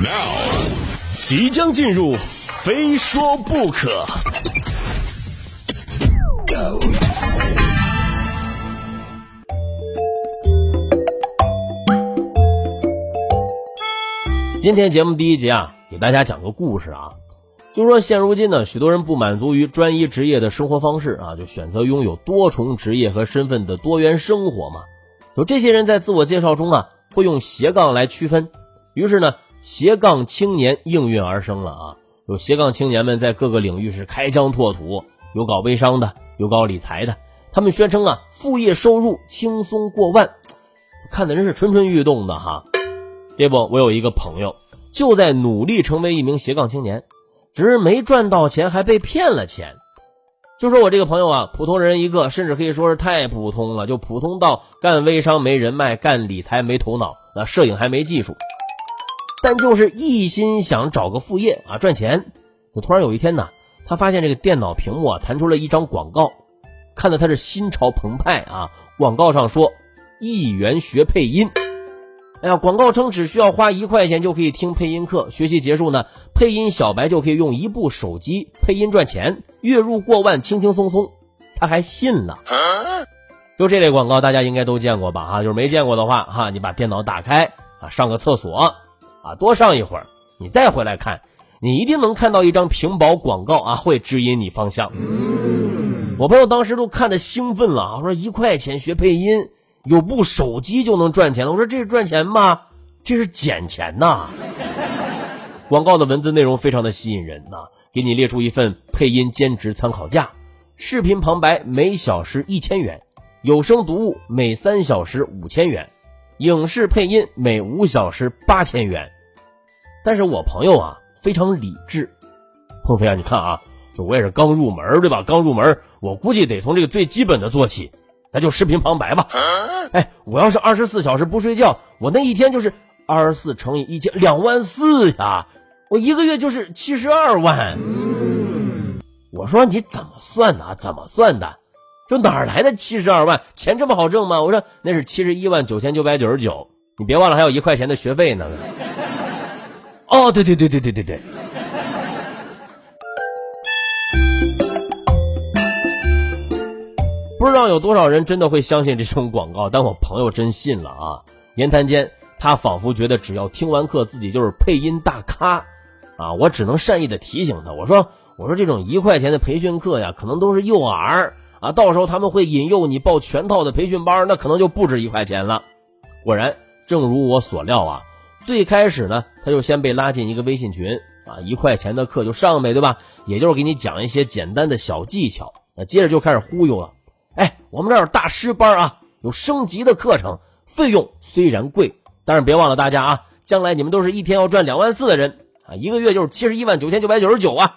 Now， 即将进入非说不可。今天节目第一集啊，给大家讲个故事啊。就说现如今呢，许多人不满足于专一职业的生活方式啊，就选择拥有多重职业和身份的多元生活嘛。就这些人在自我介绍中啊，会用斜杠来区分，于是呢，斜杠青年应运而生了啊。有斜杠青年们在各个领域是开疆拓土，有搞微商的，有搞理财的，他们宣称啊，副业收入轻松过万，看的人是蠢蠢欲动的哈。对不，我有一个朋友就在努力成为一名斜杠青年，只是没赚到钱，还被骗了钱。就说我这个朋友啊，普通人一个，甚至可以说是太普通了，就普通到干微商没人脉，干理财没头脑，那摄影还没技术，但就是一心想找个副业啊赚钱。我突然有一天呢，他发现这个电脑屏幕啊弹出了一张广告，看得他是心潮澎湃啊。广告上说1元学配音，哎呀，广告称只需要花1块钱就可以听配音课，学习结束呢，配音小白就可以用一部手机配音赚钱，月入过万，轻轻松松。他还信了。就这类广告大家应该都见过吧啊，就是没见过的话啊，你把电脑打开啊，上个厕所啊，多上一会儿你再回来看，你一定能看到一张屏保广告啊，会指引你方向。我朋友当时都看得兴奋了啊，说1块钱学配音，有部手机就能赚钱了。我说这是赚钱吗？这是捡钱呐。广告的文字内容非常的吸引人呐，给你列出一份配音兼职参考价，视频旁白每小时1000元，有声读物每3小时5000元，影视配音每5小时8000元。但是我朋友啊非常理智，鹏飞啊，你看啊，就我也是刚入门对吧，刚入门我估计得从这个最基本的做起，那就视频旁白吧。哎，我要是24小时不睡觉，我那一天就是24乘以1000，24000呀！我一个月就是72万。我说你怎么算的？怎么算的？就哪来的72万？钱这么好挣吗？我说那是71万9999，你别忘了还有1块钱的学费呢。哦，对。不知道有多少人真的会相信这种广告，但我朋友真信了啊！言谈间，他仿佛觉得只要听完课，自己就是配音大咖啊！我只能善意的提醒他，我说这种1块钱的培训课呀，可能都是诱饵啊！到时候他们会引诱你报全套的培训班，那可能就不止1块钱了。果然，正如我所料啊！最开始呢，他就先被拉进一个微信群啊，1块钱的课就上呗，对吧？也就是给你讲一些简单的小技巧，那接着就开始忽悠了。哎，我们这儿有大师班啊，有升级的课程，费用虽然贵，但是别忘了大家啊，将来你们都是一天要赚24000的人啊，一个月就是71万9999啊，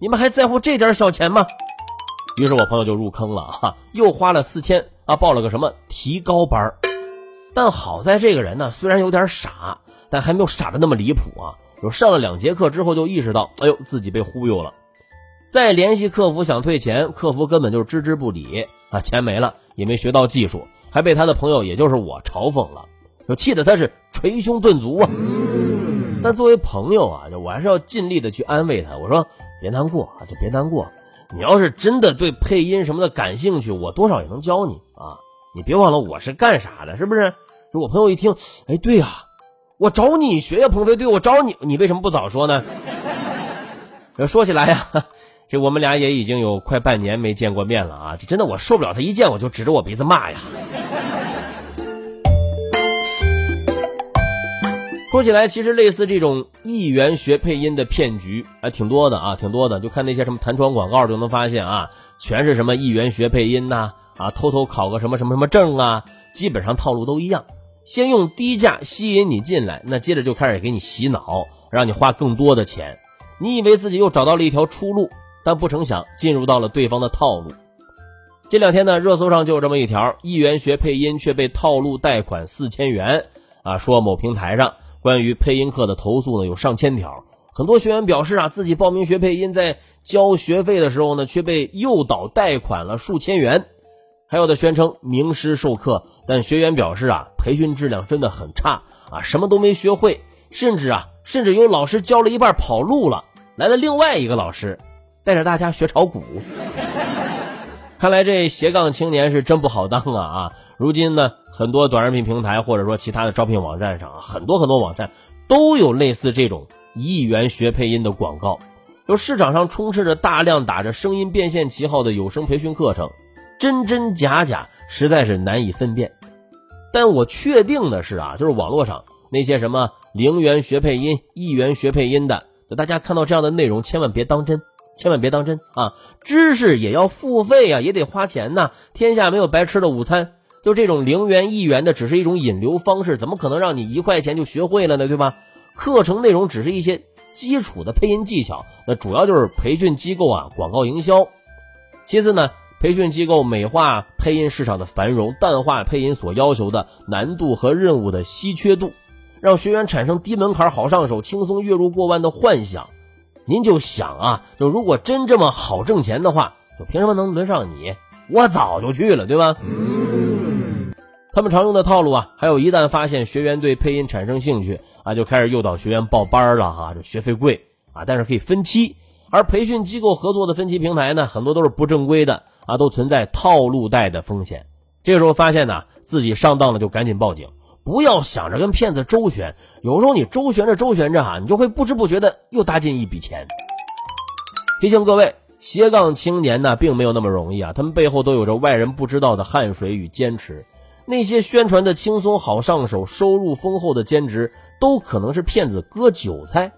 你们还在乎这点小钱吗？于是我朋友就入坑了啊，又花了4000啊，报了个什么提高班。但好在这个人呢，虽然有点傻，但还没有傻的那么离谱啊，就上了2节课之后就意识到，哎呦，自己被忽悠了。再联系客服想退钱，客服根本就是置之不理啊！钱没了，也没学到技术，还被他的朋友，也就是我嘲讽了，就气得他是捶胸顿足啊！但作为朋友啊，我还是要尽力的去安慰他。我说别难过啊，就别难过，你要是真的对配音什么的感兴趣，我多少也能教你啊！你别忘了我是干啥的，是不是？就我朋友一听，哎，对呀，我找你学呀，鹏飞，对我找你，你为什么不早说呢？说起来呀。这我们俩也已经有快半年没见过面了啊！这真的我受不了，他一见我就指着我鼻子骂呀。说起来，其实类似这种1元学配音的骗局还挺多的啊，挺多的。就看那些什么弹窗广告就能发现啊，全是什么1元学配音呐，啊，偷偷考个什么什么什么证啊，基本上套路都一样。先用低价吸引你进来，那接着就开始给你洗脑，让你花更多的钱。你以为自己又找到了一条出路。但不成想进入到了对方的套路。这两天呢，热搜上就有这么一条，1元学配音却被套路贷款4000元啊，说某平台上关于配音课的投诉呢有上千条，很多学员表示啊，自己报名学配音，在交学费的时候呢却被诱导贷款了数千元，还有的宣称名师授课，但学员表示啊，培训质量真的很差啊，什么都没学会，甚至有老师教了一半跑路了，来了另外一个老师带着大家学炒股。看来这斜杠青年是真不好当啊！如今呢，很多短视频平台或者说其他的招聘网站上，很多网站都有类似这种1亿元学配音的广告。就市场上充斥着大量打着声音变现旗号的有声培训课程，真假假，实在是难以分辨。但我确定的是啊，就是网络上那些什么0元学配音、1元学配音的，大家看到这样的内容千万别当真。啊，知识也要付费啊，也得花钱呐，天下没有白吃的午餐。就这种0元1元的只是一种引流方式，怎么可能让你1块钱就学会了呢，对吧？课程内容只是一些基础的配音技巧，那主要就是培训机构啊广告营销。其次呢，培训机构美化配音市场的繁荣，淡化配音所要求的难度和任务的稀缺度，让学员产生低门槛好上手、轻松月入过万的幻想。您就想啊，就如果真这么好挣钱的话，就凭什么能轮上你？我早就去了，对吧？他们常用的套路啊，还有一旦发现学员对配音产生兴趣啊，就开始诱导学员报班了哈，这学费贵啊，但是可以分期。而培训机构合作的分期平台呢，很多都是不正规的啊，都存在套路贷的风险。这个时候发现呢，自己上当了就赶紧报警，不要想着跟骗子周旋，有时候你周旋着你就会不知不觉的又搭进一笔钱。提醒各位，斜杠青年呢并没有那么容易啊，他们背后都有着外人不知道的汗水与坚持。那些宣传的轻松好上手、收入丰厚的兼职，都可能是骗子割韭菜。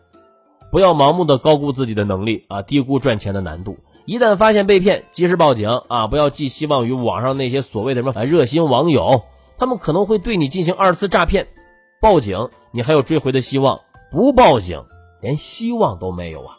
不要盲目的高估自己的能力啊，低估赚钱的难度。一旦发现被骗，及时报警啊，不要寄希望于网上那些所谓的什么热心网友，他们可能会对你进行二次诈骗。报警，你还有追回的希望；不报警，连希望都没有啊。